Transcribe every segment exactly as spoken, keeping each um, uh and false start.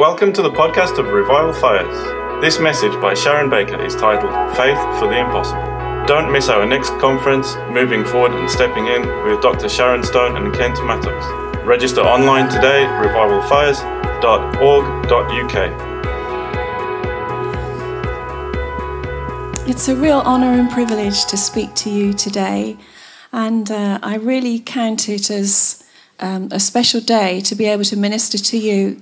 Welcome to the podcast of Revival Fires. This message by Sharon Baker is titled, Faith for the Impossible. Don't miss our next conference, Moving Forward and Stepping In, with Doctor Sharon Stone and Kent Mattox. Register online today, revival fires dot org dot U K. It's a real honour and privilege to speak to you today, and uh, I really count it as um, a special day to be able to minister to you.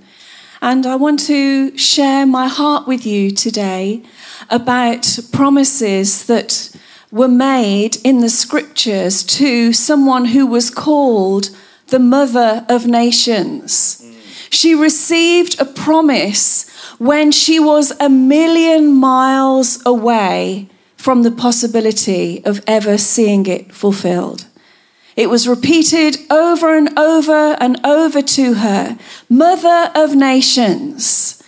And I want to share my heart with you today about promises that were made in the scriptures to someone who was called the Mother of Nations. Mm. She received a promise when she was a million miles away from the possibility of ever seeing it fulfilled. It was repeated over and over and over to her, Mother of Nations.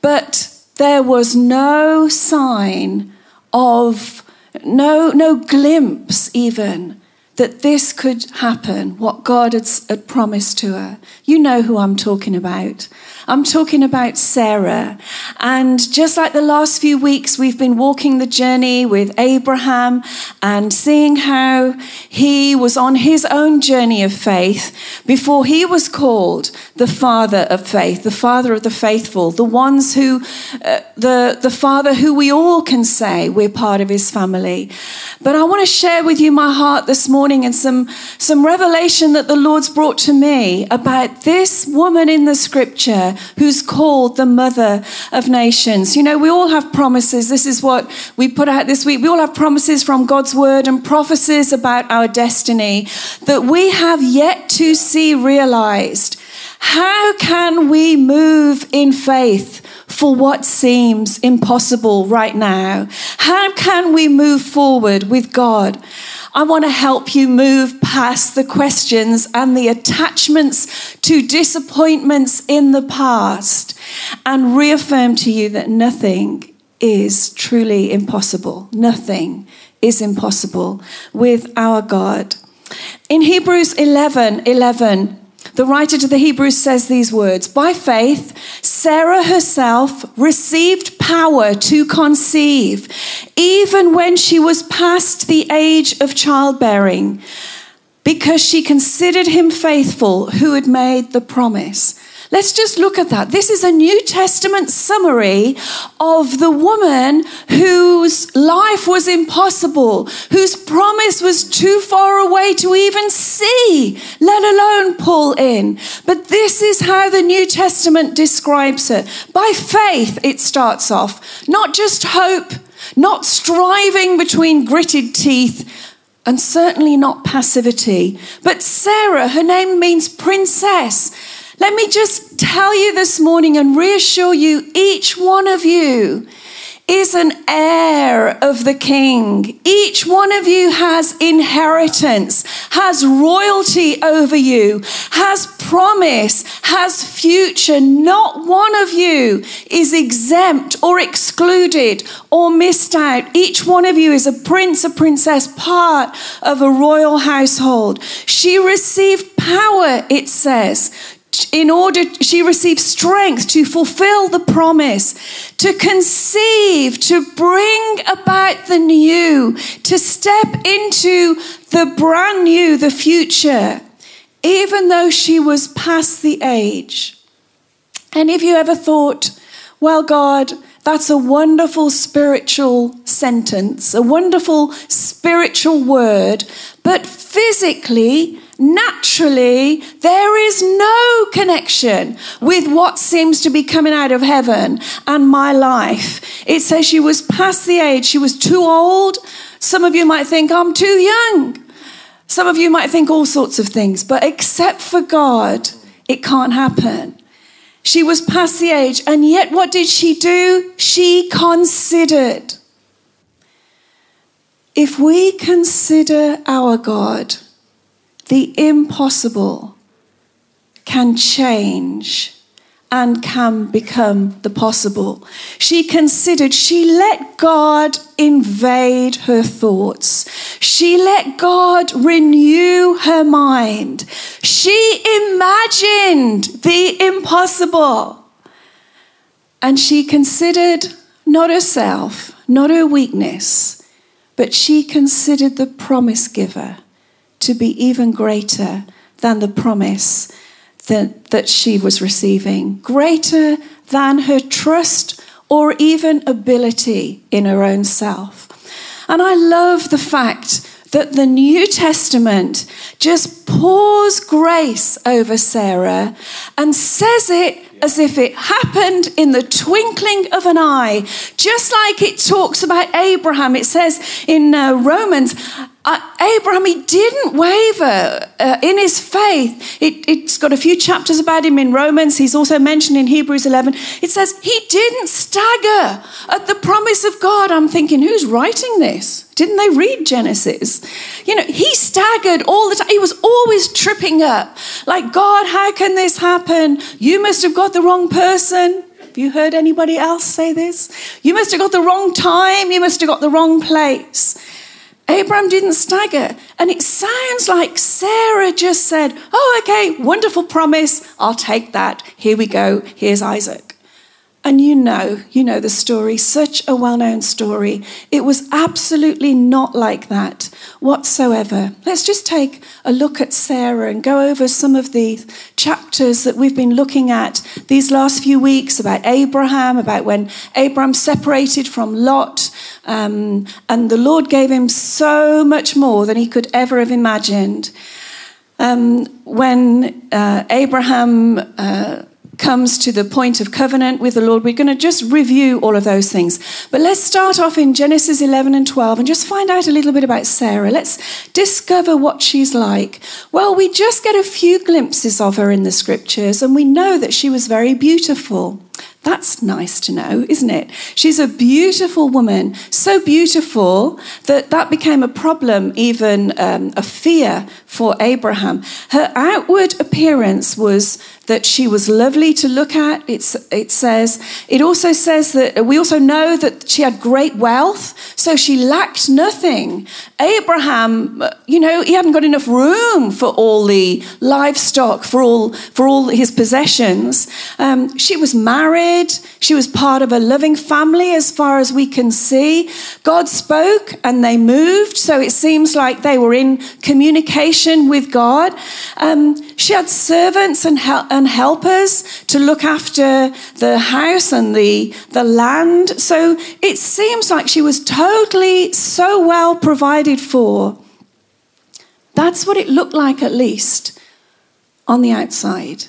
But there was no sign of, no, no glimpse even, that this could happen, what God had, had promised to her. You know who I'm talking about. I'm talking about Sarah. And just like the last few weeks, we've been walking the journey with Abraham and seeing how he was on his own journey of faith before he was called the father of faith, the father of the faithful, the ones who, uh, the, the father who we all can say we're part of his family. But I want to share with you my heart this morning and some, some revelation that the Lord's brought to me about this woman in the scripture who's called the Mother of Nations. You know, we all have promises. This is what we put out this week. We all have promises from God's word and prophecies about our destiny that we have yet to see realized. How can we move in faith for what seems impossible right now? How can we move forward with God? I want to help you move past the questions and the attachments to disappointments in the past and reaffirm to you that nothing is truly impossible. Nothing is impossible with our God. In Hebrews eleven eleven, the writer to the Hebrews says these words, by faith, Sarah herself received power to conceive, even when she was past the age of childbearing, because she considered him faithful who had made the promise. Let's just look at that. This is a New Testament summary of the woman whose life was impossible, whose promise was too far away to even see, let alone pull in. But this is how the New Testament describes her. By faith, it starts off, not just hope, not striving between gritted teeth, and certainly not passivity. But Sarah, her name means princess. Let me just tell you this morning and reassure you, each one of you is an heir of the King. Each one of you has inheritance, has royalty over you, has promise, has future. Not one of you is exempt or excluded or missed out. Each one of you is a prince, a princess, part of a royal household. She received power, it says, in order, she received strength to fulfill the promise, to conceive, to bring about the new, to step into the brand new, the future, even though she was past the age. And if you ever thought, well, God, that's a wonderful spiritual sentence, a wonderful spiritual word, but physically, naturally, there is no connection with what seems to be coming out of heaven and my life. It says she was past the age. She was too old. Some of you might think, I'm too young. Some of you might think all sorts of things. But except for God, it can't happen. She was past the age. And yet what did she do? She considered. If we consider our God, the impossible can change and can become the possible. She considered, she let God invade her thoughts. She let God renew her mind. She imagined the impossible. And she considered not herself, not her weakness, but she considered the promise giver to be even greater than the promise that, that she was receiving, greater than her trust or even ability in her own self. And I love the fact that the New Testament just pours grace over Sarah and says it as if it happened in the twinkling of an eye. Just like it talks about Abraham, it says in uh, Romans, Uh, Abraham, he didn't waver uh, in his faith. It, it's got a few chapters about him in Romans. He's also mentioned in Hebrews eleven. It says he didn't stagger at the promise of God. I'm thinking, who's writing this? Didn't they read Genesis? You know, he staggered all the time. He was always tripping up. Like, God, how can this happen? You must have got the wrong person. Have you heard anybody else say this? You must have got the wrong time. You must have got the wrong place. Abraham didn't stagger. And it sounds like Sarah just said, oh, okay, wonderful promise. I'll take that. Here we go. Here's Isaac. And you know, you know the story, such a well-known story. It was absolutely not like that whatsoever. Let's just take a look at Sarah and go over some of the chapters that we've been looking at these last few weeks about Abraham, about when Abraham separated from Lot, um, and the Lord gave him so much more than he could ever have imagined. Um, when uh, Abraham... Uh, comes to the point of covenant with the Lord. We're going to just review all of those things. But let's start off in Genesis eleven and twelve and just find out a little bit about Sarah. Let's discover what she's like. Well, we just get a few glimpses of her in the scriptures, and we know that she was very beautiful. That's nice to know, isn't it? She's a beautiful woman, so beautiful that that became a problem, even um, a fear for Abraham. Her outward appearance was that she was lovely to look at. It's, it says, it also says that we also know that she had great wealth, so she lacked nothing. Abraham, you know, he hadn't got enough room for all the livestock, for all for all his possessions. Um, she was married. She was part of a loving family as far as we can see. God spoke and they moved, so it seems like they were in communication with God. Um, she had servants and, hel- and helpers to look after the house and the, the land. So it seems like she was totally so well provided for. That's what it looked like, at least, on the outside.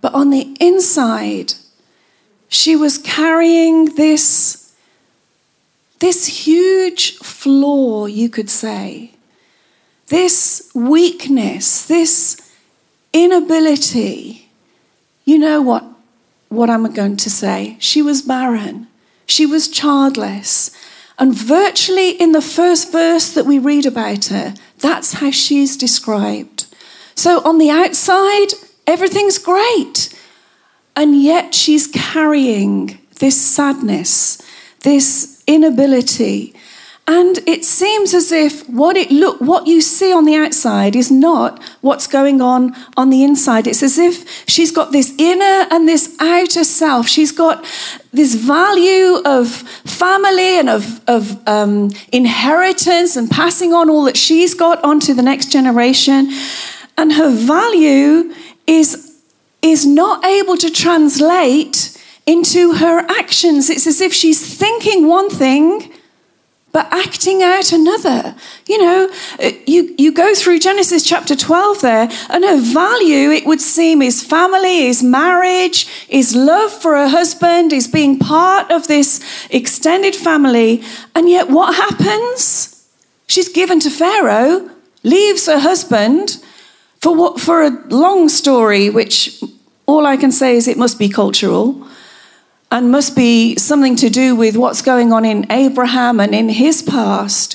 But on the inside, she was carrying this, this huge flaw, you could say, this weakness, this inability. You know what, what I'm going to say. She was barren. She was childless. And virtually in the first verse that we read about her, that's how she's described. So on the outside, everything's great. And yet she's carrying this sadness, this inability. And it seems as if what it look, what you see on the outside is not what's going on on the inside. It's as if she's got this inner and this outer self. She's got this value of family and of, of um, inheritance and passing on all that she's got onto the next generation. And her value is is not able to translate into her actions. It's as if she's thinking one thing, but acting out another. You know, you, you go through Genesis chapter twelve there, and her value, it would seem, is family, is marriage, is love for her husband, is being part of this extended family. And yet what happens? She's given to Pharaoh, leaves her husband, For what, for a long story, which all I can say is it must be cultural and must be something to do with what's going on in Abraham and in his past.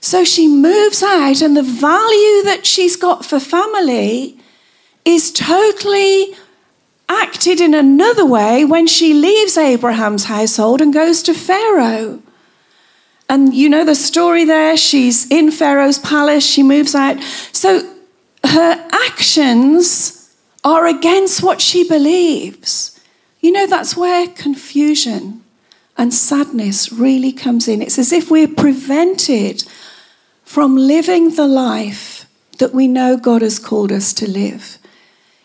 So she moves out, and the value that she's got for family is totally acted in another way when she leaves Abraham's household and goes to Pharaoh. And you know the story there, she's in Pharaoh's palace, she moves out. So her actions are against what she believes. You know, that's where confusion and sadness really comes in. It's as if we're prevented from living the life that we know God has called us to live.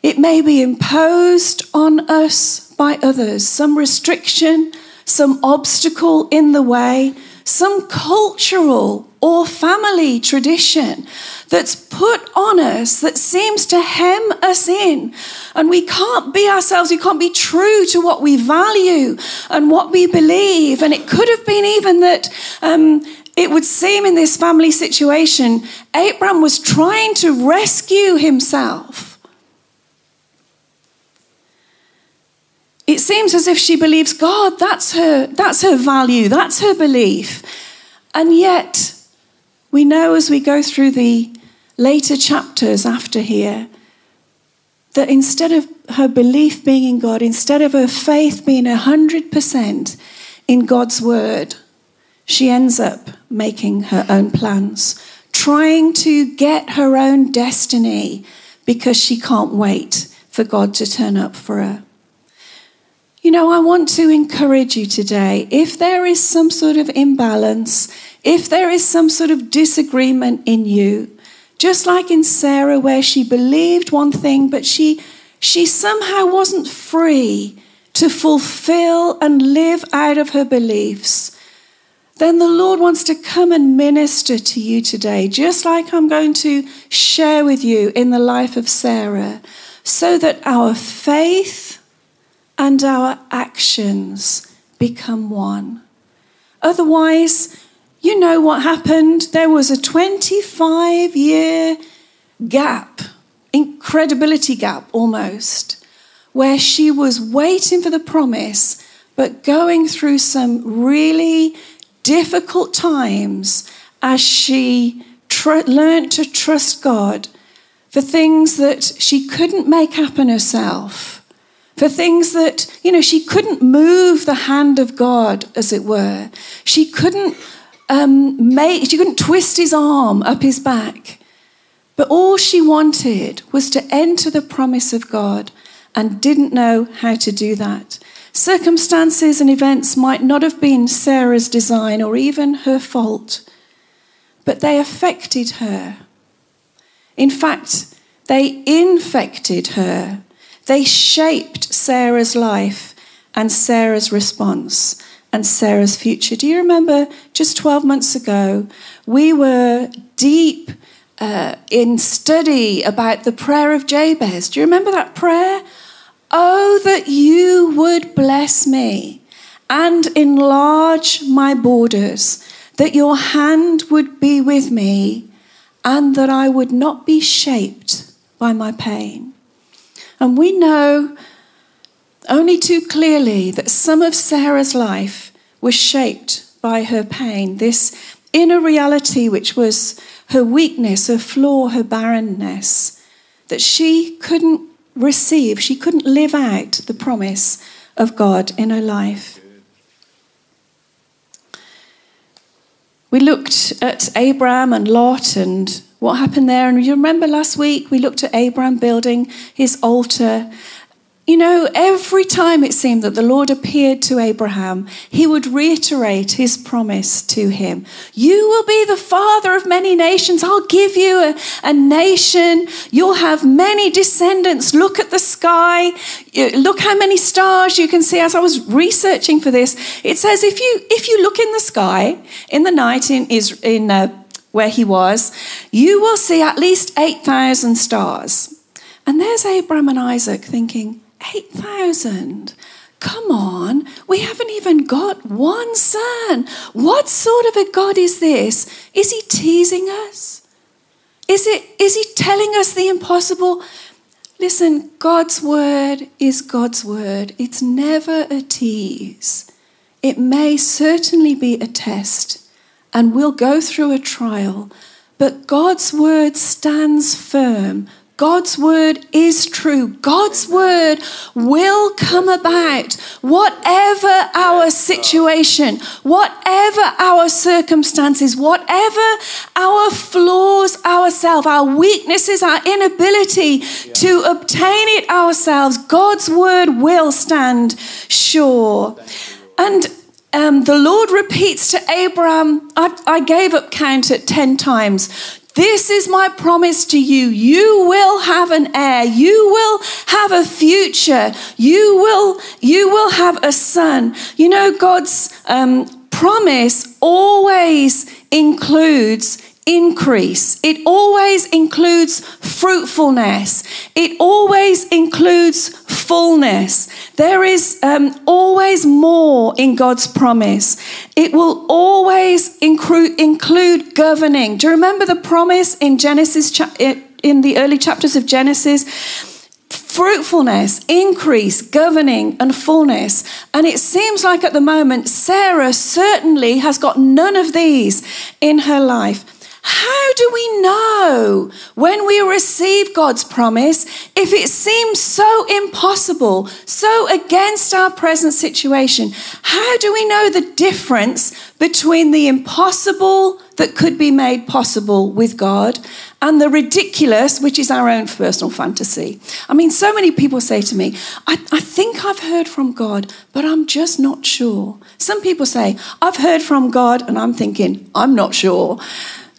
It may be imposed on us by others, some restriction, some obstacle in the way, some cultural or family tradition that's put on us that seems to hem us in. And we can't be ourselves. We can't be true to what we value and what we believe. And it could have been even that um, it would seem in this family situation, Abram was trying to rescue himself. It seems as if she believes God, that's her, that's her value, that's her belief. And yet, we know as we go through the later chapters after here, that instead of her belief being in God, instead of her faith being one hundred percent in God's word, she ends up making her own plans, trying to get her own destiny because she can't wait for God to turn up for her. You know, I want to encourage you today, if there is some sort of imbalance, if there is some sort of disagreement in you, just like in Sarah where she believed one thing, but she, she somehow wasn't free to fulfill and live out of her beliefs, then the Lord wants to come and minister to you today, just like I'm going to share with you in the life of Sarah, so that our faith and our actions become one. Otherwise, you know what happened. There was a twenty-five year gap, incredibility gap almost, where she was waiting for the promise, but going through some really difficult times as she tr- learned to trust God for things that she couldn't make happen herself. For things that, you know, she couldn't move the hand of God, as it were. She couldn't um, make, she couldn't twist his arm up his back. But all she wanted was to enter the promise of God and didn't know how to do that. Circumstances and events might not have been Sarah's design or even her fault, but they affected her. In fact, they infected her. They shaped Sarah's life and Sarah's response and Sarah's future. Do you remember just twelve months ago, we were deep uh, in study about the prayer of Jabez. Do you remember that prayer? Oh, that you would bless me and enlarge my borders, that your hand would be with me and that I would not be shaped by my pain. And we know only too clearly that some of Sarah's life was shaped by her pain, this inner reality which was her weakness, her flaw, her barrenness, that she couldn't receive, she couldn't live out the promise of God in her life. We looked at Abram and Lot and what happened there. And you remember last week we looked at Abram building his altar. You know, every time it seemed that the Lord appeared to Abraham, he would reiterate his promise to him. You will be the father of many nations. I'll give you a, a nation. You'll have many descendants. Look at the sky. Look how many stars you can see. As I was researching for this, it says if you if you look in the sky in the night in Israel, in uh, where he was, you will see at least eight thousand stars. And there's Abraham and Isaac thinking, eight thousand? Come on, we haven't even got one son. What sort of a God is this? Is he teasing us? Is it? Is he telling us the impossible? Listen, God's word is God's word. It's never a tease. It may certainly be a test, and we'll go through a trial, but God's word stands firm God's word is true. God's word will come about. Whatever our situation, whatever our circumstances, whatever our flaws ourselves, our weaknesses, our inability to obtain it ourselves, God's word will stand sure. And um, the Lord repeats to Abraham, I, I gave up count at ten times. This is my promise to you. You will have an heir. You will have a future. You will, you will have a son. You know, God's um, promise always includes increase. It always includes fruitfulness. It always includes fullness. There is um, always more in God's promise. It will always include include governing. Do you remember the promise in Genesis, in the early chapters of Genesis? Fruitfulness, increase, governing, and fullness. And it seems like at the moment, Sarah certainly has got none of these in her life. How do we know when we receive God's promise if it seems so impossible, so against our present situation? How do we know the difference between the impossible that could be made possible with God and the ridiculous, which is our own personal fantasy? I mean, so many people say to me, I, I think I've heard from God, but I'm just not sure. Some people say, I've heard from God, and I'm thinking, I'm not sure.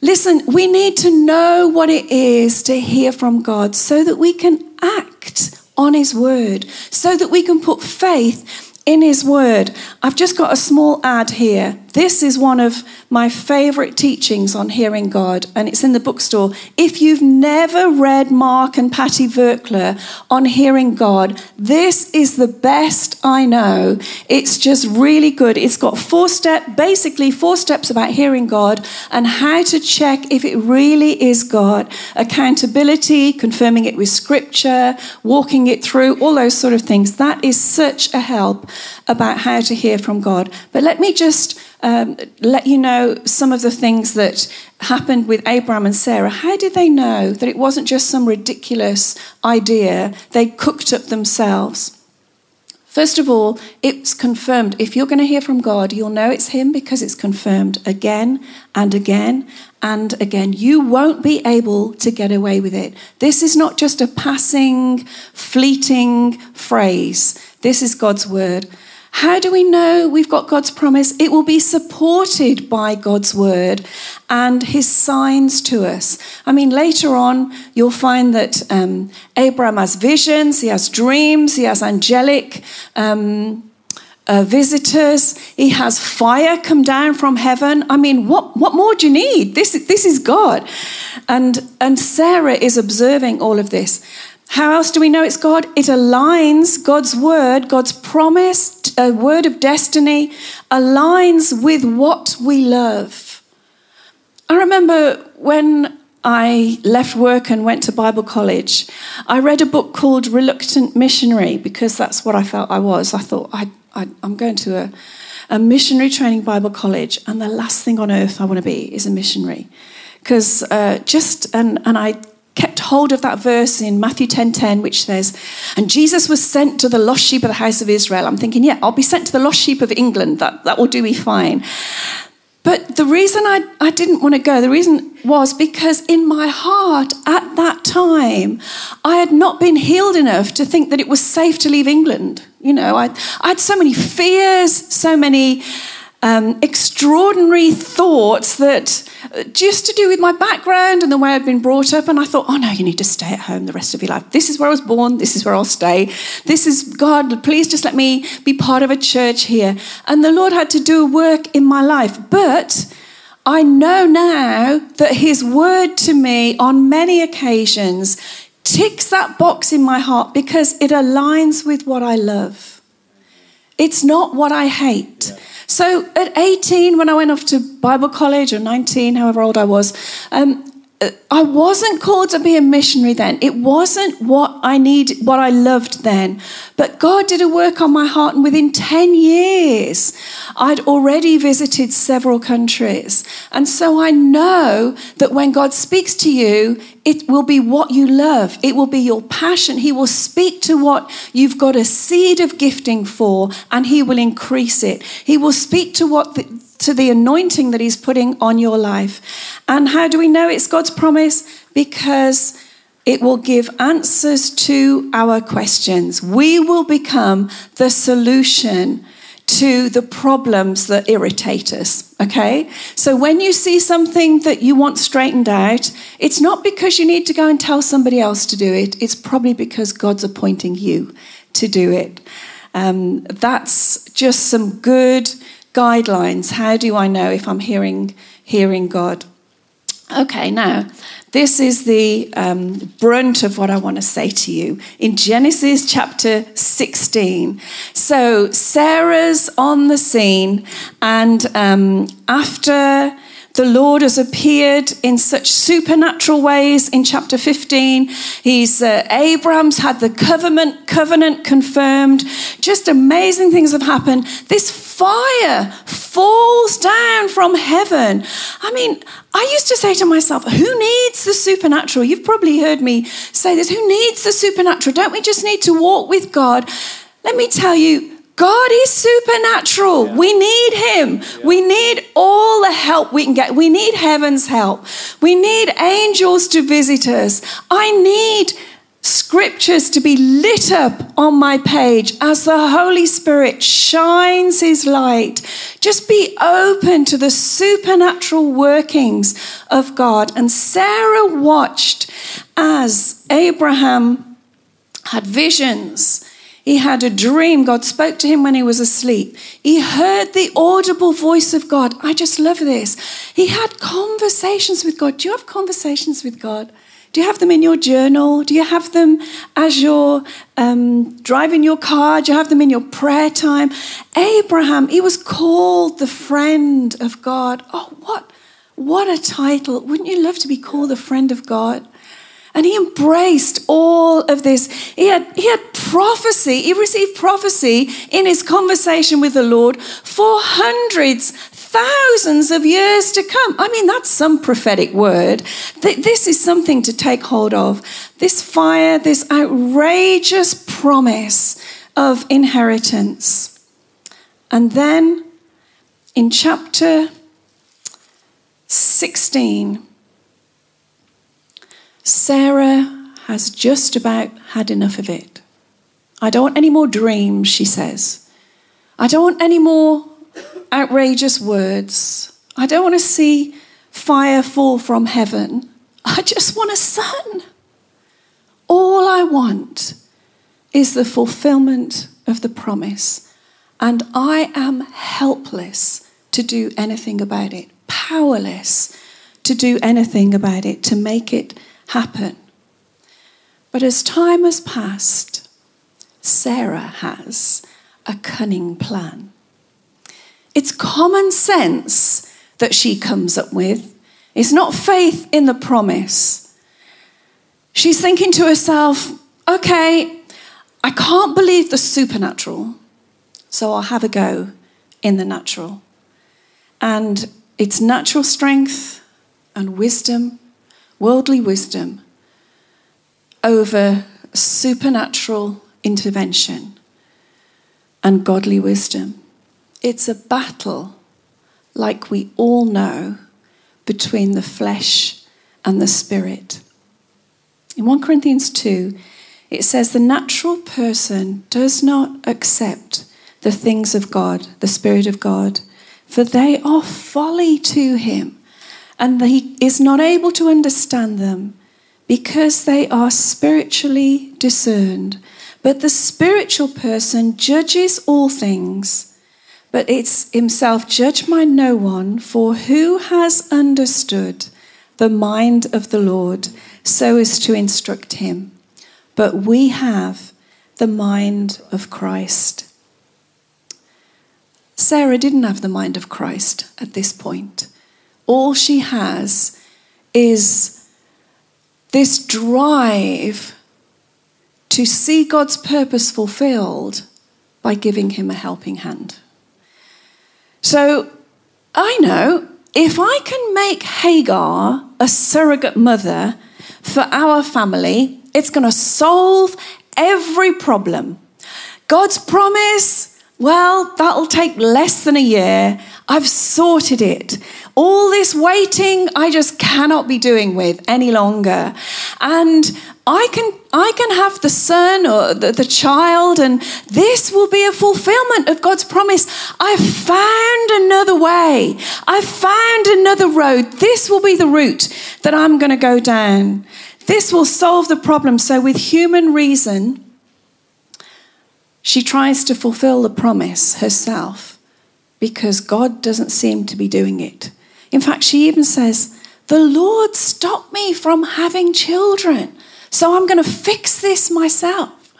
Listen, we need to know what it is to hear from God so that we can act on his word, so that we can put faith in his word. I've just got a small ad here. This is one of my favourite teachings on hearing God, and it's in the bookstore. If you've never read Mark and Patty Verkler on hearing God, this is the best I know. It's just really good. It's got four step, basically four steps about hearing God and how to check if it really is God. Accountability, confirming it with scripture, walking it through, all those sort of things. That is such a help about how to hear from God. But let me just Um, let you know some of the things that happened with Abraham and Sarah. How did they know that it wasn't just some ridiculous idea they cooked up themselves? First of all, it's confirmed. If you're going to hear from God, you'll know it's him because it's confirmed again and again and again. You won't be able to get away with it. This is not just a passing, fleeting phrase. This is God's word. How do we know we've got God's promise? It will be supported by God's word and his signs to us. I mean, later on, you'll find that um, Abraham has visions, he has dreams, he has angelic um, uh, visitors, he has fire come down from heaven. I mean, what, what more do you need? This, this is God. And, and Sarah is observing all of this. How else do we know it's God? It aligns God's word, God's promise, a word of destiny, aligns with what we love. I remember when I left work and went to Bible college, I read a book called Reluctant Missionary because that's what I felt I was. I thought, I, I, I'm going to a, a missionary training Bible college and the last thing on earth I want to be is a missionary. Because uh, just, and, and I... kept hold of that verse in Matthew ten ten, which says, and Jesus was sent to the lost sheep of the house of Israel. I'm thinking, yeah, I'll be sent to the lost sheep of England. That, that will do me fine. But the reason I, I didn't want to go, the reason was because in my heart at that time, I had not been healed enough to think that it was safe to leave England. You know, I, I had so many fears, so many Um, extraordinary thoughts that uh, just to do with my background and the way I've been brought up. And I thought, oh no, you need to stay at home the rest of your life. This is where I was born. This is where I'll stay. This is God, please just let me be part of a church here. And the Lord had to do work in my life. But I know now that his word to me on many occasions ticks that box in my heart because it aligns with what I love. It's not what I hate. Yeah. So at eighteen, when I went off to Bible college, or nineteen, however old I was, um, I wasn't called to be a missionary then. It wasn't what I needed, what I loved then. But God did a work on my heart, and within ten years, I'd already visited several countries. And so I know that when God speaks to you, it will be what you love. It will be your passion. He will speak to what you've got a seed of gifting for, and he will increase it. He will speak to what... the, to the anointing that he's putting on your life. And how do we know it's God's promise? Because it will give answers to our questions. We will become the solution to the problems that irritate us, okay? So when you see something that you want straightened out, it's not because you need to go and tell somebody else to do it. It's probably because God's appointing you to do it. Um, that's just some good... guidelines. How do I know if I'm hearing hearing God? Okay, now, this is the um, brunt of what I want to say to you. In Genesis chapter sixteen, so Sarah's on the scene, and um, after the Lord has appeared in such supernatural ways in chapter fifteen. He's uh, Abraham's had the covenant, covenant confirmed. Just amazing things have happened. This fire falls down from heaven. I mean, I used to say to myself, who needs the supernatural? You've probably heard me say this. Who needs the supernatural? Don't we just need to walk with God? Let me tell you, God is supernatural. Yeah. We need him. Yeah. We need all the help we can get. We need heaven's help. We need angels to visit us. I need scriptures to be lit up on my page as the Holy Spirit shines his light. Just be open to the supernatural workings of God. And Sarah watched as Abraham had visions. He had a dream. God spoke to him when he was asleep. He heard the audible voice of God. I just love this. He had conversations with God. Do you have conversations with God? Do you have them in your journal? Do you have them as you're um, driving your car? Do you have them in your prayer time? Abraham, he was called the friend of God. Oh, what, what a title. Wouldn't you love to be called the friend of God? And he embraced all of this. He had, he had prophecy. He received prophecy in his conversation with the Lord for hundreds, thousands of years to come. I mean, that's some prophetic word. This is something to take hold of. This fire, this outrageous promise of inheritance. And then in chapter sixteen... Sarah has just about had enough of it. I don't want any more dreams, she says. I don't want any more outrageous words. I don't want to see fire fall from heaven. I just want a son. All I want is the fulfillment of the promise, and I am helpless to do anything about it, powerless to do anything about it, to make it happen. But as time has passed, Sarah has a cunning plan. It's common sense that she comes up with. It's not faith in the promise. She's thinking to herself, okay, I can't believe the supernatural, so I'll have a go in the natural. And it's natural strength and wisdom, worldly wisdom, over supernatural intervention and godly wisdom. It's a battle, like we all know, between the flesh and the spirit. In First Corinthians two, it says, the natural person does not accept the things of God, the Spirit of God, for they are folly to him, and he is not able to understand them because they are spiritually discerned. But the spiritual person judges all things, but it's himself judged by no one, for who has understood the mind of the Lord so as to instruct him? But we have the mind of Christ. Sarah didn't have the mind of Christ at this point. All she has is this drive to see God's purpose fulfilled by giving him a helping hand. So I know if I can make Hagar a surrogate mother for our family, it's going to solve every problem. God's promise, well, that'll take less than a year. I've sorted it. All this waiting, I just cannot be doing with any longer. And I can, I can have the son or the, the child, and this will be a fulfillment of God's promise. I've found another way. I've found another road. This will be the route that I'm going to go down. This will solve the problem. So with human reason, she tries to fulfill the promise herself because God doesn't seem to be doing it. In fact, she even says, the Lord stopped me from having children, so I'm going to fix this myself.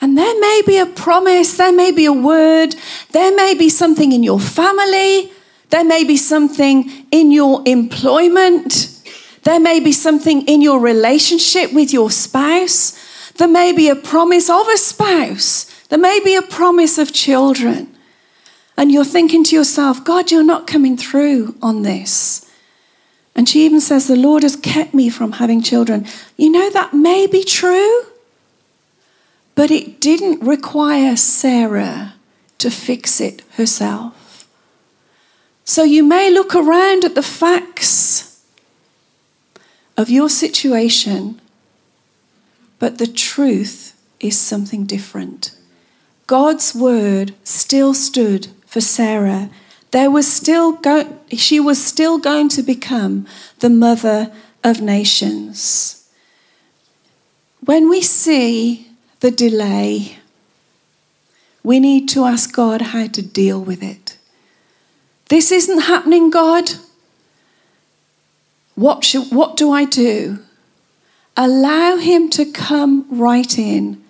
And there may be a promise, there may be a word, there may be something in your family, there may be something in your employment, there may be something in your relationship with your spouse. There may be a promise of a spouse. There may be a promise of children. And you're thinking to yourself, God, you're not coming through on this. And she even says, the Lord has kept me from having children. You know, that may be true, but it didn't require Sarah to fix it herself. So you may look around at the facts of your situation, but the truth is something different. God's word still stood for Sarah. There was still go- she was still going to become the mother of nations. When we see the delay, we need to ask God how to deal with it. This isn't happening, God. What should, what do I do? Allow him to come right in,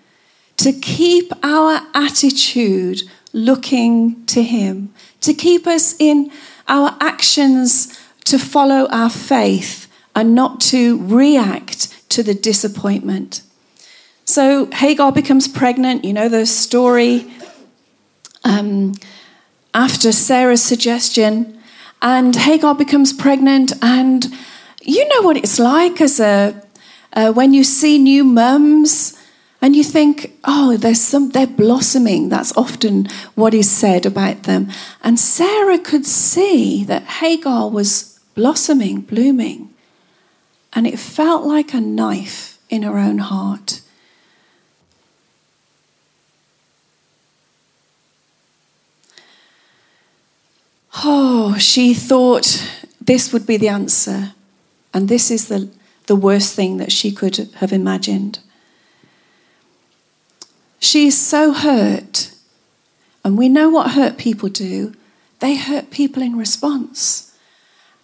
to keep our attitude looking to him, to keep us in our actions to follow our faith and not to react to the disappointment. So Hagar becomes pregnant. You know the story, um, after Sarah's suggestion. And Hagar becomes pregnant, and you know what it's like as a uh, when you see new mums and you think, oh, there's some they're blossoming. That's often what is said about them. And Sarah could see that Hagar was blossoming, blooming, and it felt like a knife in her own heart. Oh, she thought this would be the answer. And this is the, the worst thing that she could have imagined. She is so hurt. And we know what hurt people do. They hurt people in response.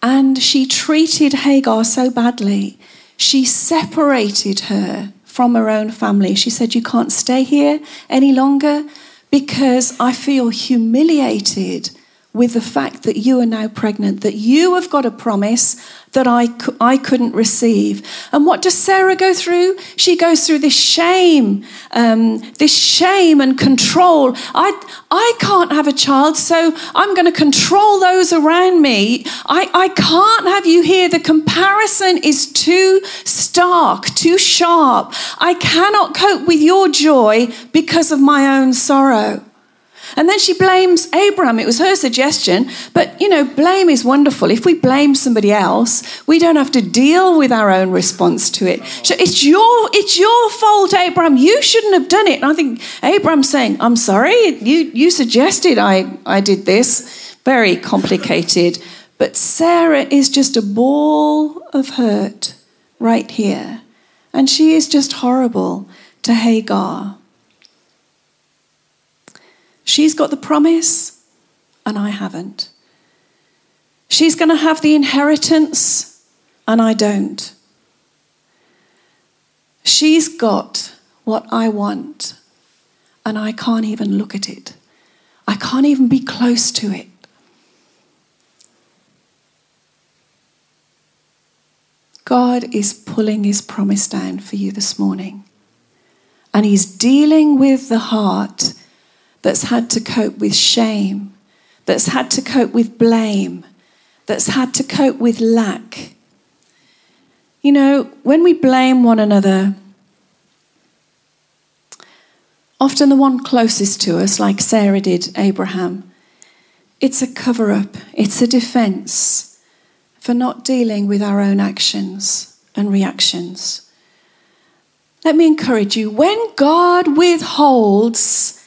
And she treated Hagar so badly. She separated her from her own family. She said, you can't stay here any longer because I feel humiliated with the fact that you are now pregnant, that you have got a promise that I, I couldn't receive. And what does Sarah go through? She goes through this shame, um, this shame and control. I, I can't have a child, so I'm going to control those around me. I, I can't have you here. The comparison is too stark, too sharp. I cannot cope with your joy because of my own sorrow. And then she blames Abraham. It was her suggestion. But, you know, blame is wonderful. If we blame somebody else, we don't have to deal with our own response to it. So it's your, it's your fault, Abraham. You shouldn't have done it. And I think Abraham's saying, I'm sorry, you, you suggested I, I did this. Very complicated. But Sarah is just a ball of hurt right here. And she is just horrible to Hagar. She's got the promise, and I haven't. She's going to have the inheritance, and I don't. She's got what I want, and I can't even look at it. I can't even be close to it. God God is pulling his promise down for you this morning. And he's dealing with the heart that's had to cope with shame, that's had to cope with blame, that's had to cope with lack. You know, when we blame one another, often the one closest to us, like Sarah did Abraham, it's a cover-up, it's a defense for not dealing with our own actions and reactions. Let me encourage you, when God withholds,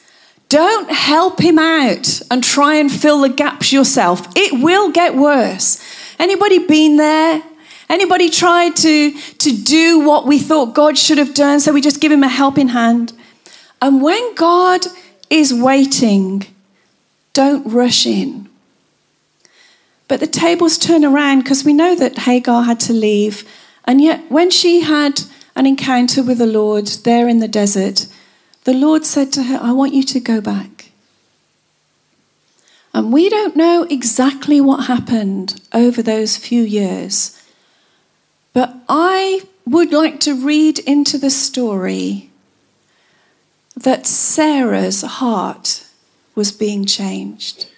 don't help him out and try and fill the gaps yourself. It will get worse. Anybody been there? Anybody tried to, to do what we thought God should have done, so we just give him a helping hand? And when God is waiting, don't rush in. But the tables turn around, because we know that Hagar had to leave. And yet when she had an encounter with the Lord there in the desert, the Lord said to her, I want you to go back. And we don't know exactly what happened over those few years. But I would like to read into the story that Sarah's heart was being changed.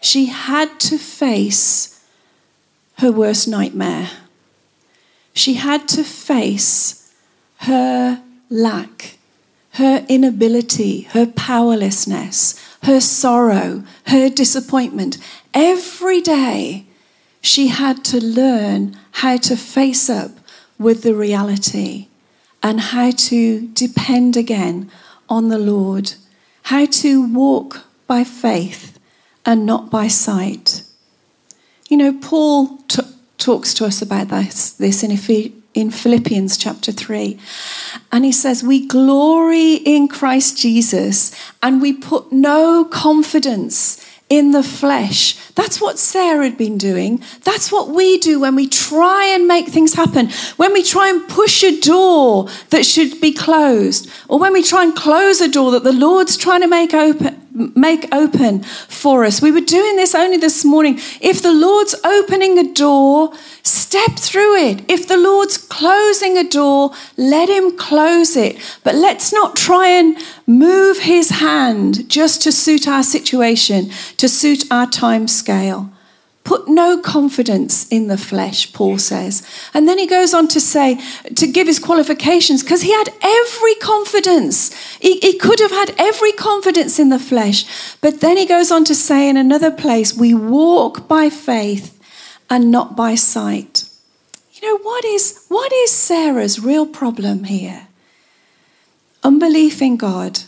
She had to face her worst nightmare. She had to face her lack, her inability, her powerlessness, her sorrow, her disappointment. Every day, she had to learn how to face up with the reality and how to depend again on the Lord, how to walk by faith and not by sight. You know, Paul t- talks to us about this, this in, Eph- in Philippians chapter three. And he says, we glory in Christ Jesus and we put no confidence in the flesh. That's what Sarah had been doing. That's what we do when we try and make things happen. When we try and push a door that should be closed, or when we try and close a door that the Lord's trying to make open make open for us. We were doing this only this morning. If the Lord's opening a door, step through it. If the Lord's closing a door, let him close it. But let's not try and move his hand just to suit our situation, to suit our time scale. Put no confidence in the flesh, Paul says. And then he goes on to say, to give his qualifications, because he had every confidence. He, he could have had every confidence in the flesh. But then he goes on to say in another place, we walk by faith and not by sight. You know, what is, what is Sarah's real problem here? Unbelief in God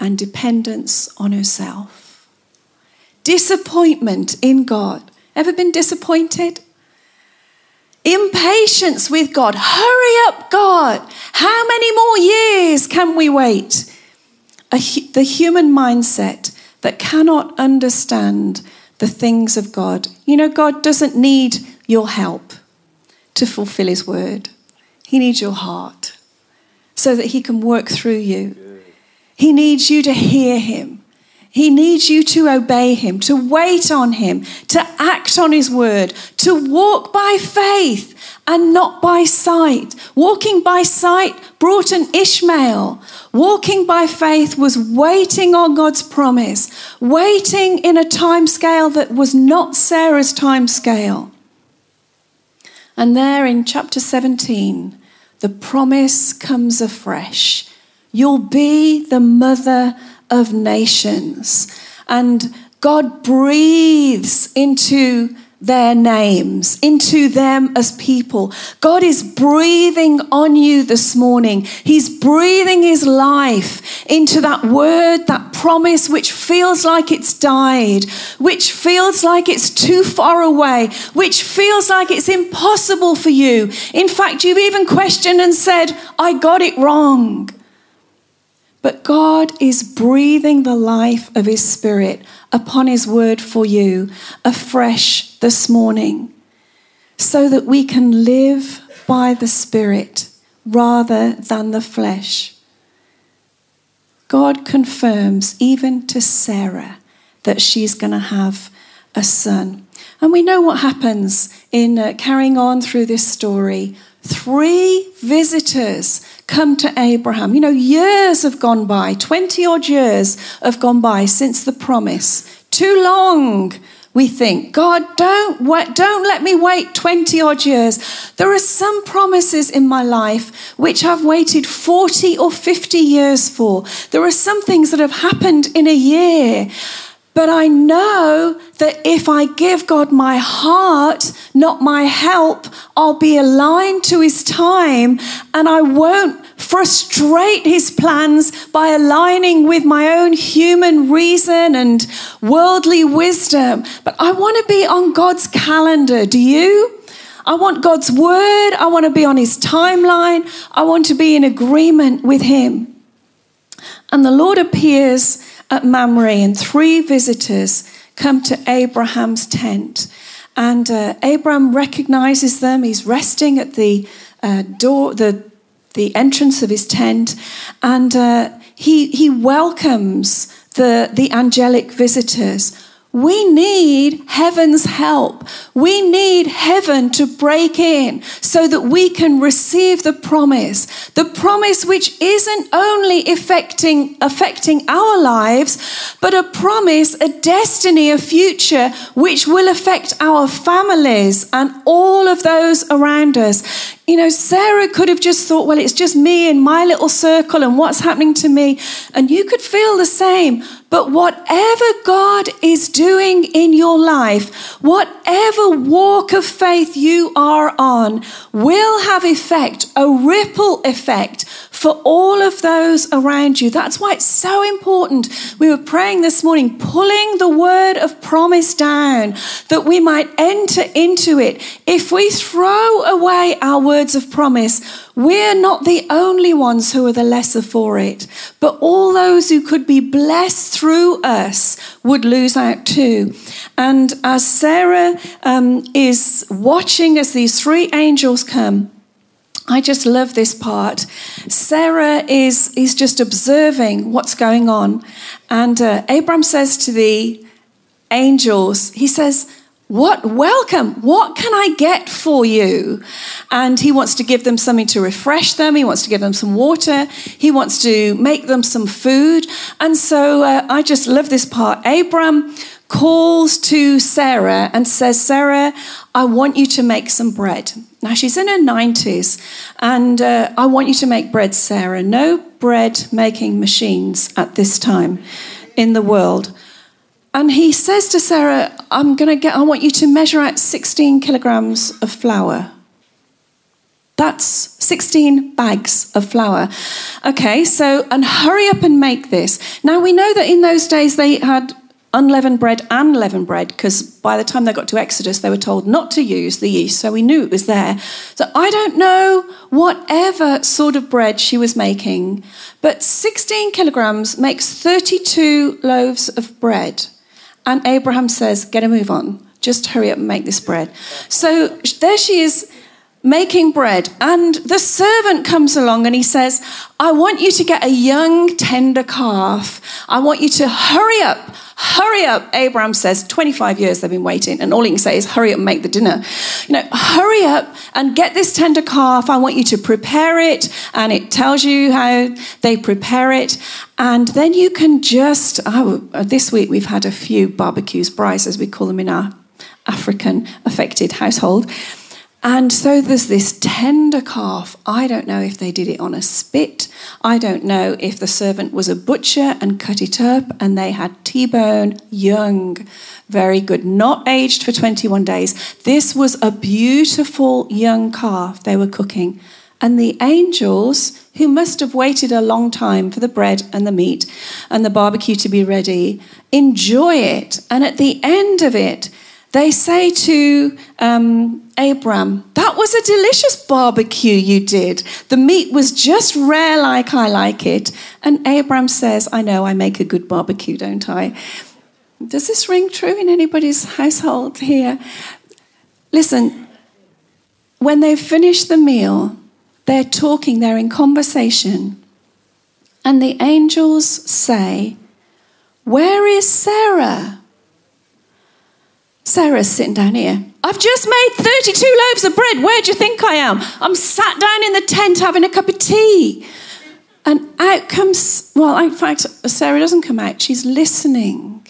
and dependence on herself. Disappointment in God. Ever been disappointed? Impatience with God. Hurry up, God. How many more years can we wait? A, the human mindset that cannot understand the things of God. You know, God doesn't need your help to fulfill his word. He needs your heart so that he can work through you. He needs you to hear him. He needs you to obey him, to wait on him, to act on his word, to walk by faith and not by sight. Walking by sight brought an Ishmael. Walking by faith was waiting on God's promise, waiting in a time scale that was not Sarah's time scale. And there in chapter seventeen, the promise comes afresh. You'll be the mother of nations, and God breathes into their names, into them as people. God is breathing on you this morning. He's breathing his life into that word, that promise, which feels like it's died, which feels like it's too far away, which feels like it's impossible for you. In fact, you've even questioned and said, I got it wrong. But God is breathing the life of his spirit upon his word for you afresh this morning, so that we can live by the spirit rather than the flesh. God confirms even to Sarah that she's going to have a son. And we know what happens in uh, carrying on through this story. Three visitors come to Abraham. You know, years have gone by, twenty odd years have gone by since the promise. Too long, we think. God, don't wait, don't let me wait twenty odd years. There are some promises in my life which I've waited forty or fifty years for. There are some things that have happened in a year. But I know that if I give God my heart, not my help, I'll be aligned to his time, and I won't frustrate his plans by aligning with my own human reason and worldly wisdom. But I want to be on God's calendar. Do you? I want God's word. I want to be on his timeline. I want to be in agreement with him. And the Lord appears at Mamre, and three visitors come to Abraham's tent, and uh, Abraham recognizes them. He's resting at the uh, door, the the entrance of his tent, and uh, he he welcomes the the angelic visitors. We need heaven's help. We need heaven to break in so that we can receive the promise. The promise which isn't only affecting, affecting our lives, but a promise, a destiny, a future which will affect our families and all of those around us. You know, Sarah could have just thought, well, it's just me and my little circle and what's happening to me. And you could feel the same. But whatever God is doing in your life, whatever walk of faith you are on, will have effect, a ripple effect for all of those around you. That's why it's so important. We were praying this morning, pulling the word of promise down, that we might enter into it. If we throw away our word, words of promise, we're not the only ones who are the lesser for it, but all those who could be blessed through us would lose out too. And as Sarah um, is watching as these three angels come, I just love this part. Sarah is, is just observing what's going on. And uh, Abram says to the angels, he says, "What welcome, what can I get for you?" And he wants to give them something to refresh them. He wants to give them some water. He wants to make them some food. And so uh, I just love this part. Abram calls to Sarah and says, "Sarah, I want you to make some bread." Now she's in her nineties, and uh, I want you to make bread, Sarah. No bread making machines at this time in the world. And he says to Sarah, I'm going to get, I want you to measure out sixteen kilograms of flour. That's sixteen bags of flour. Okay, so, and hurry up and make this. Now, we know that in those days they had unleavened bread and leavened bread, because by the time they got to Exodus, they were told not to use the yeast, so we knew it was there. So I don't know whatever sort of bread she was making, but sixteen kilograms makes thirty-two loaves of bread. And Abraham says, get a move on. Just hurry up and make this bread. So there she is making bread. And the servant comes along and he says, I want you to get a young, tender calf. I want you to hurry up. Hurry up, Abraham says. twenty-five years they've been waiting, and all he can say is, hurry up and make the dinner. You know, hurry up and get this tender calf. I want you to prepare it, and it tells you how they prepare it. And then you can just, oh, this week we've had a few barbecues, brides, as we call them in our African affected household. And so there's this tender calf. I don't know if they did it on a spit. I don't know if the servant was a butcher and cut it up, and they had T-bone, young, very good, not aged for twenty-one days. This was a beautiful young calf they were cooking. And the angels, who must have waited a long time for the bread and the meat and the barbecue to be ready, enjoy it. And at the end of it, they say to um, Abram, that was a delicious barbecue you did. The meat was just rare like I like it. And Abram says, I know I make a good barbecue, don't I? Does this ring true in anybody's household here? Listen, when they've finished the meal, they're talking, they're in conversation. And the angels say, where is Sarah? Sarah's sitting down here. I've just made thirty-two loaves of bread. Where do you think I am? I'm sat down in the tent having a cup of tea. And out comes, well, in fact, Sarah doesn't come out. She's listening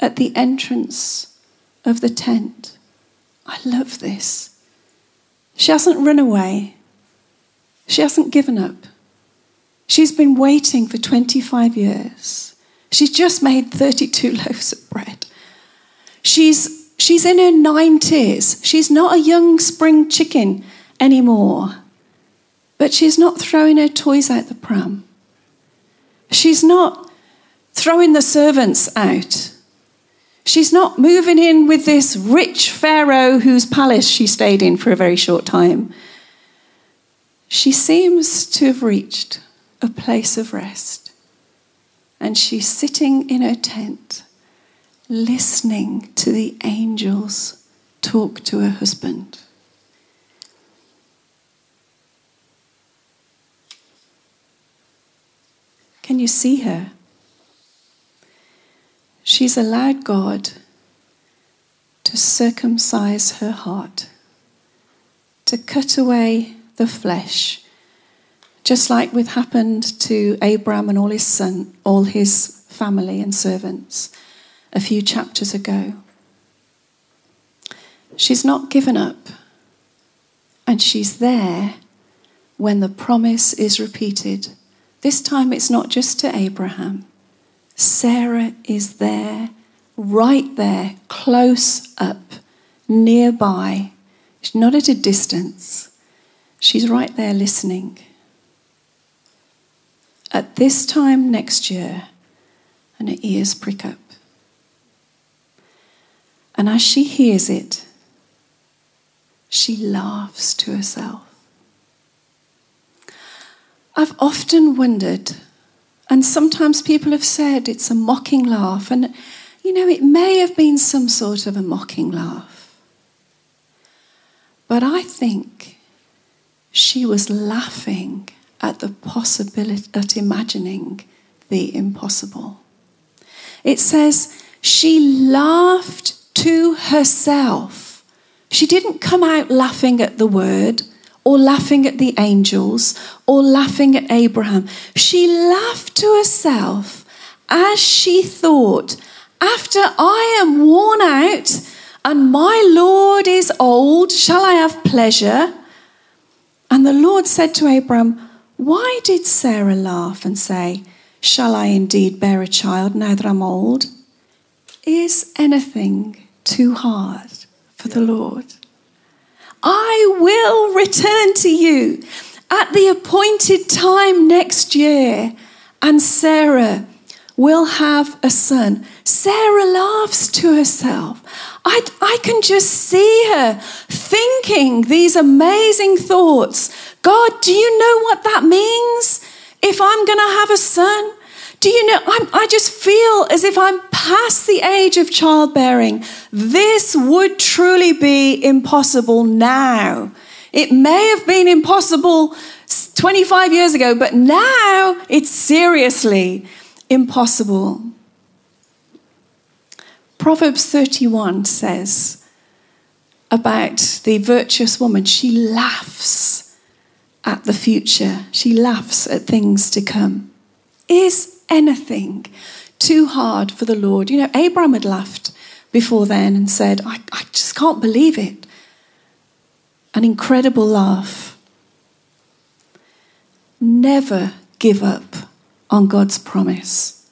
at the entrance of the tent. I love this. She hasn't run away. She hasn't given up. She's been waiting for twenty-five years. She's just made thirty-two loaves of bread. She's, she's in her nineties. She's not a young spring chicken anymore. But she's not throwing her toys out the pram. She's not throwing the servants out. She's not moving in with this rich pharaoh whose palace she stayed in for a very short time. She seems to have reached a place of rest. And she's sitting in her tent, listening to the angels talk to her husband. Can you see her? She's allowed God to circumcise her heart, to cut away the flesh, just like what happened to Abraham and all his son, all his family and servants a few chapters ago. She's not given up, and she's there when the promise is repeated. This time it's not just to Abraham. Sarah is there, right there, close up, nearby. She's not at a distance. She's right there listening. At this time next year, and her ears prick up. And as she hears it, she laughs to herself. I've often wondered, and sometimes people have said it's a mocking laugh, and, you know, it may have been some sort of a mocking laugh. But I think she was laughing at the possibility, at imagining the impossible. It says she laughed to herself. She didn't come out laughing at the word, or laughing at the angels, or laughing at Abraham. She laughed to herself as she thought, after I am worn out and my Lord is old, shall I have pleasure? And the Lord said to Abraham, why did Sarah laugh and say, shall I indeed bear a child now that I'm old? Is anything too hard for the Lord? I will return to you at the appointed time next year, and Sarah will have a son. Sarah laughs to herself. I, I can just see her thinking these amazing thoughts. God, do you know what that means? If I'm going to have a son? Do you know, I'm, I just feel as if I'm past the age of childbearing. This would truly be impossible now. It may have been impossible twenty-five years ago, but now it's seriously impossible. Proverbs thirty-one says about the virtuous woman, she laughs at the future. She laughs at things to come. Is anything too hard for the Lord? You know, Abraham had laughed before then and said, I, I just can't believe it. An incredible laugh. Never give up on God's promise.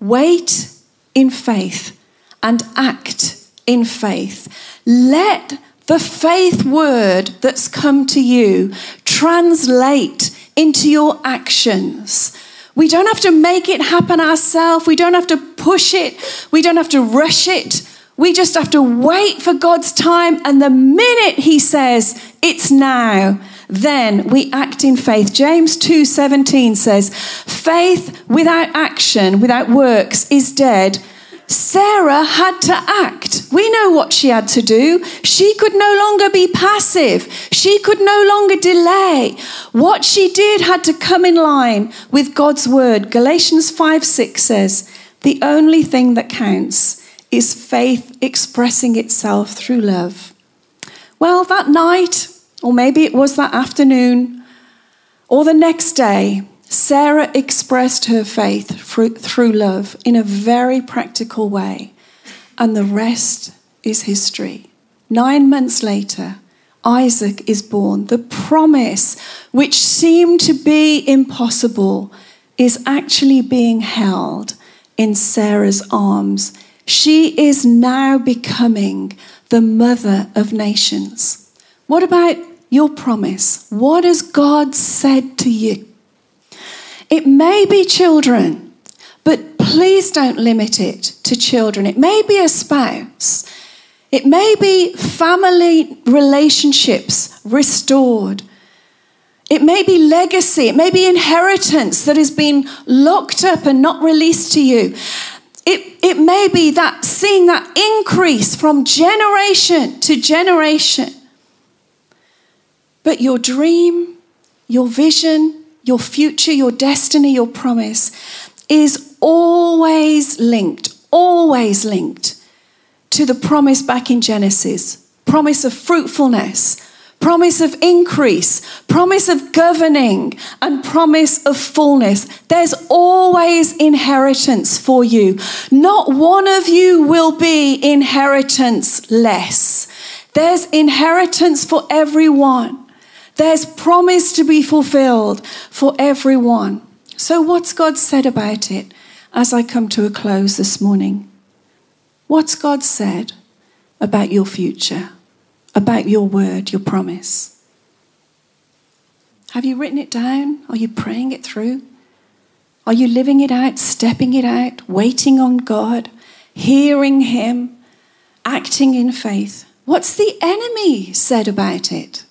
Wait in faith and act in faith. Let the faith word that's come to you translate into your actions. We don't have to make it happen ourselves. We don't have to push it. We don't have to rush it. We just have to wait for God's time. And the minute he says, it's now, then we act in faith. James two seventeen says, faith without action, without works, is dead. Sarah had to act. We know what she had to do. She could no longer be passive. She could no longer delay. What she did had to come in line with God's word. Galatians five six says, the only thing that counts is faith expressing itself through love. Well, that night, or maybe it was that afternoon, or the next day, Sarah expressed her faith through love in a very practical way. And the rest is history. Nine months later, Isaac is born. The promise, which seemed to be impossible, is actually being held in Sarah's arms. She is now becoming the mother of nations. What about your promise? What has God said to you? It may be children, but please don't limit it to children. It may be a spouse. It may be family relationships restored. It may be legacy. It may be inheritance that has been locked up and not released to you. It, it may be that seeing that increase from generation to generation. But your dream, your vision, your future, your destiny, your promise is always linked, always linked to the promise back in Genesis. Promise of fruitfulness, promise of increase, promise of governing, and promise of fullness. There's always inheritance for you. Not one of you will be inheritance less. There's inheritance for everyone. There's promise to be fulfilled for everyone. So what's God said about it as I come to a close this morning? What's God said about your future? About your word, your promise? Have you written it down? Are you praying it through? Are you living it out, stepping it out, waiting on God, hearing Him, acting in faith? What's the enemy said about it?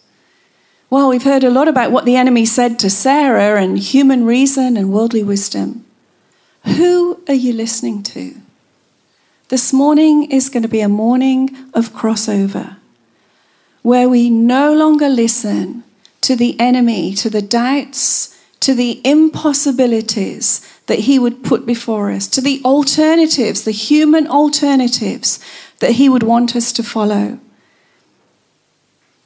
Well, we've heard a lot about what the enemy said to Sarah and human reason and worldly wisdom. Who are you listening to? This morning is going to be a morning of crossover, where we no longer listen to the enemy, to the doubts, to the impossibilities that he would put before us, to the alternatives, the human alternatives that he would want us to follow.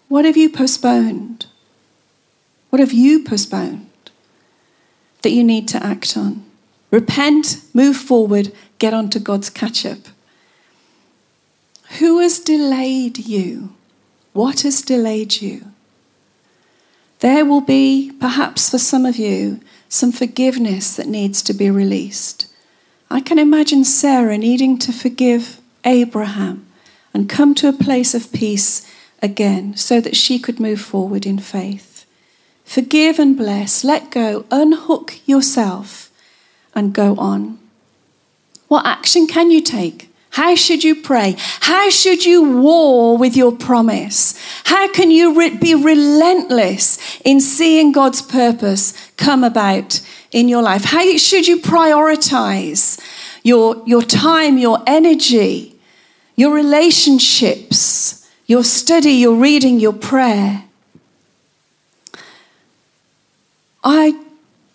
What have you postponed? What have you postponed that you need to act on? Repent, move forward, get on to God's catch-up. Who has delayed you? What has delayed you? There will be, perhaps for some of you, some forgiveness that needs to be released. I can imagine Sarah needing to forgive Abraham and come to a place of peace again so that she could move forward in faith. Forgive and bless, let go, unhook yourself and go on. What action can you take? How should you pray? How should you war with your promise? How can you re- be relentless in seeing God's purpose come about in your life? How should you prioritize your, your time, your energy, your relationships, your study, your reading, your prayer? I,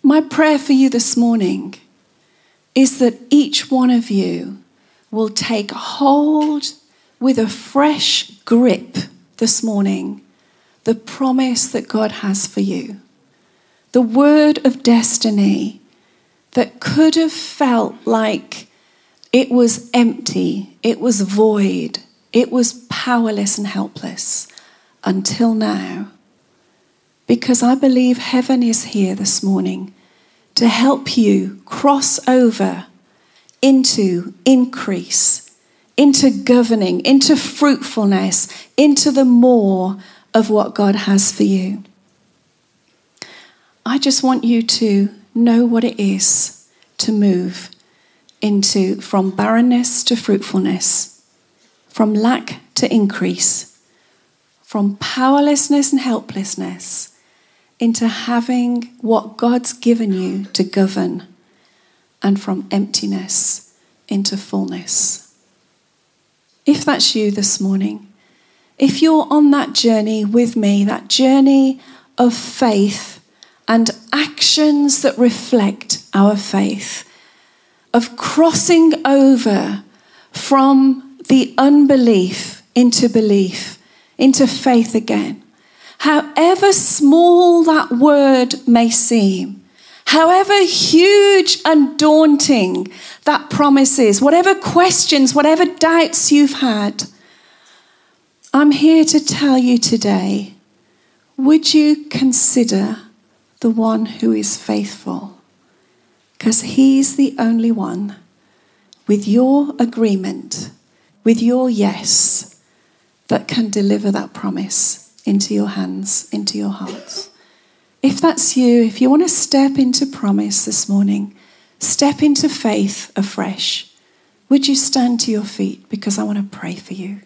my prayer for you this morning is that each one of you will take hold with a fresh grip this morning, the promise that God has for you. The word of destiny that could have felt like it was empty, it was void, it was powerless and helpless until now. Because I believe heaven is here this morning to help you cross over into increase, into governing, into fruitfulness, into the more of what God has for you. I just want you to know what it is to move into from barrenness to fruitfulness, from lack to increase, from powerlessness and helplessness into having what God's given you to govern, and from emptiness into fullness. If that's you this morning, if you're on that journey with me, that journey of faith and actions that reflect our faith, of crossing over from the unbelief into belief, into faith again. However small that word may seem, however huge and daunting that promise is, whatever questions, whatever doubts you've had, I'm here to tell you today, would you consider the one who is faithful? Because he's the only one, with your agreement, with your yes, that can deliver that promise into your hands, into your hearts. If that's you, if you want to step into promise this morning, step into faith afresh, would you stand to your feet? Because I want to pray for you.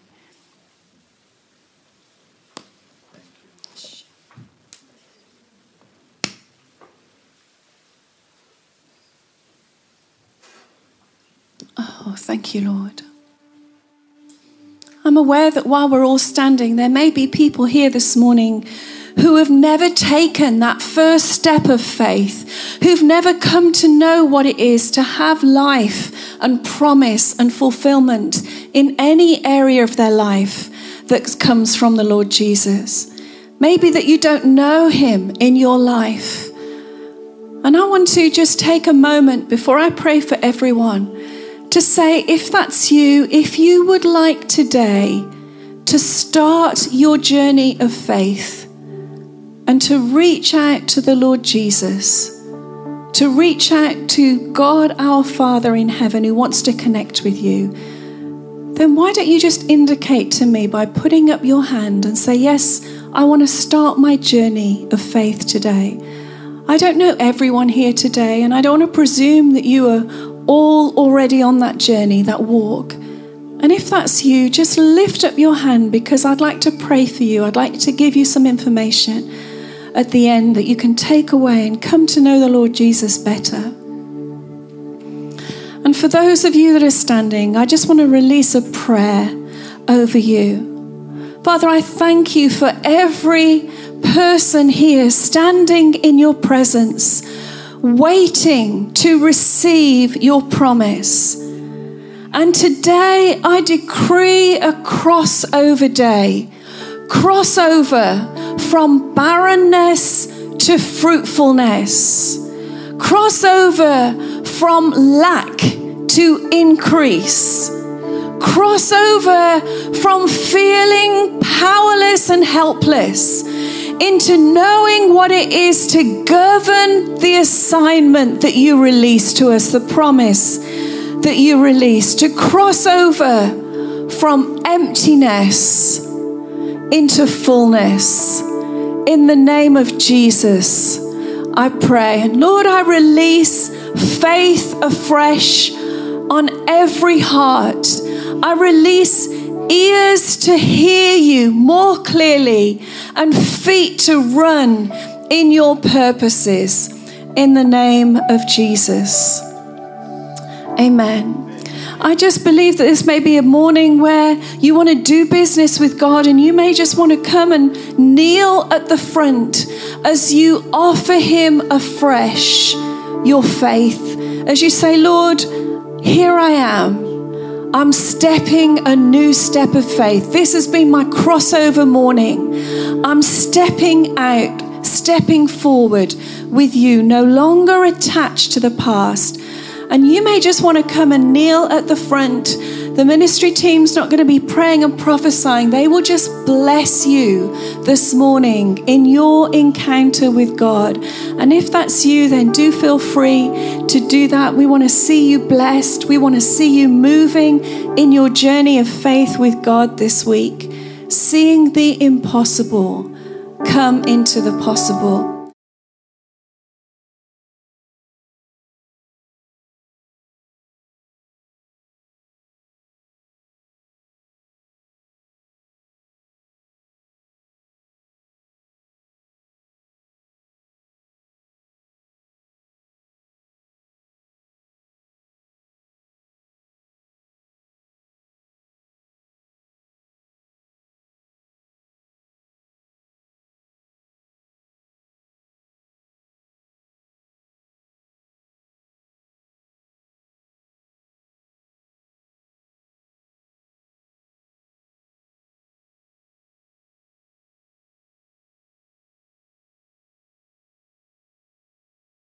Oh, thank you, Lord. I'm aware that while we're all standing, there may be people here this morning who have never taken that first step of faith, who've never come to know what it is to have life and promise and fulfillment in any area of their life that comes from the Lord Jesus. Maybe that you don't know him in your life. And I want to just take a moment before I pray for everyone to say, if that's you, if you would like today to start your journey of faith and to reach out to the Lord Jesus, to reach out to God our Father in heaven who wants to connect with you, then why don't you just indicate to me by putting up your hand and say, yes, I want to start my journey of faith today. I don't know everyone here today, and I don't want to presume that you are all already on that journey, that walk. And if that's you, just lift up your hand, because I'd like to pray for you. I'd like to give you some information at the end that you can take away and come to know the Lord Jesus better. And for those of you that are standing, I just want to release a prayer over you. Father, I thank you for every person here standing in your presence, waiting to receive your promise. And today I decree a crossover day, crossover from barrenness to fruitfulness, crossover from lack to increase, crossover from feeling powerless and helpless into knowing what it is to govern the assignment that you release to us, the promise that you release, to cross over from emptiness into fullness. In the name of Jesus, I pray. And Lord, I release faith afresh on every heart. I release ears to hear you more clearly and feet to run in your purposes, in the name of Jesus. Amen. I just believe that this may be a morning where you want to do business with God, and you may just want to come and kneel at the front as you offer him afresh your faith, as you say, Lord, here I am. I'm stepping a new step of faith. This has been my crossover morning. I'm stepping out, stepping forward with you, no longer attached to the past. And you may just want to come and kneel at the front. The ministry team's not going to be praying and prophesying. They will just bless you this morning in your encounter with God. And if that's you, then do feel free to do that. We want to see you blessed. We want to see you moving in your journey of faith with God this week, seeing the impossible come into the possible.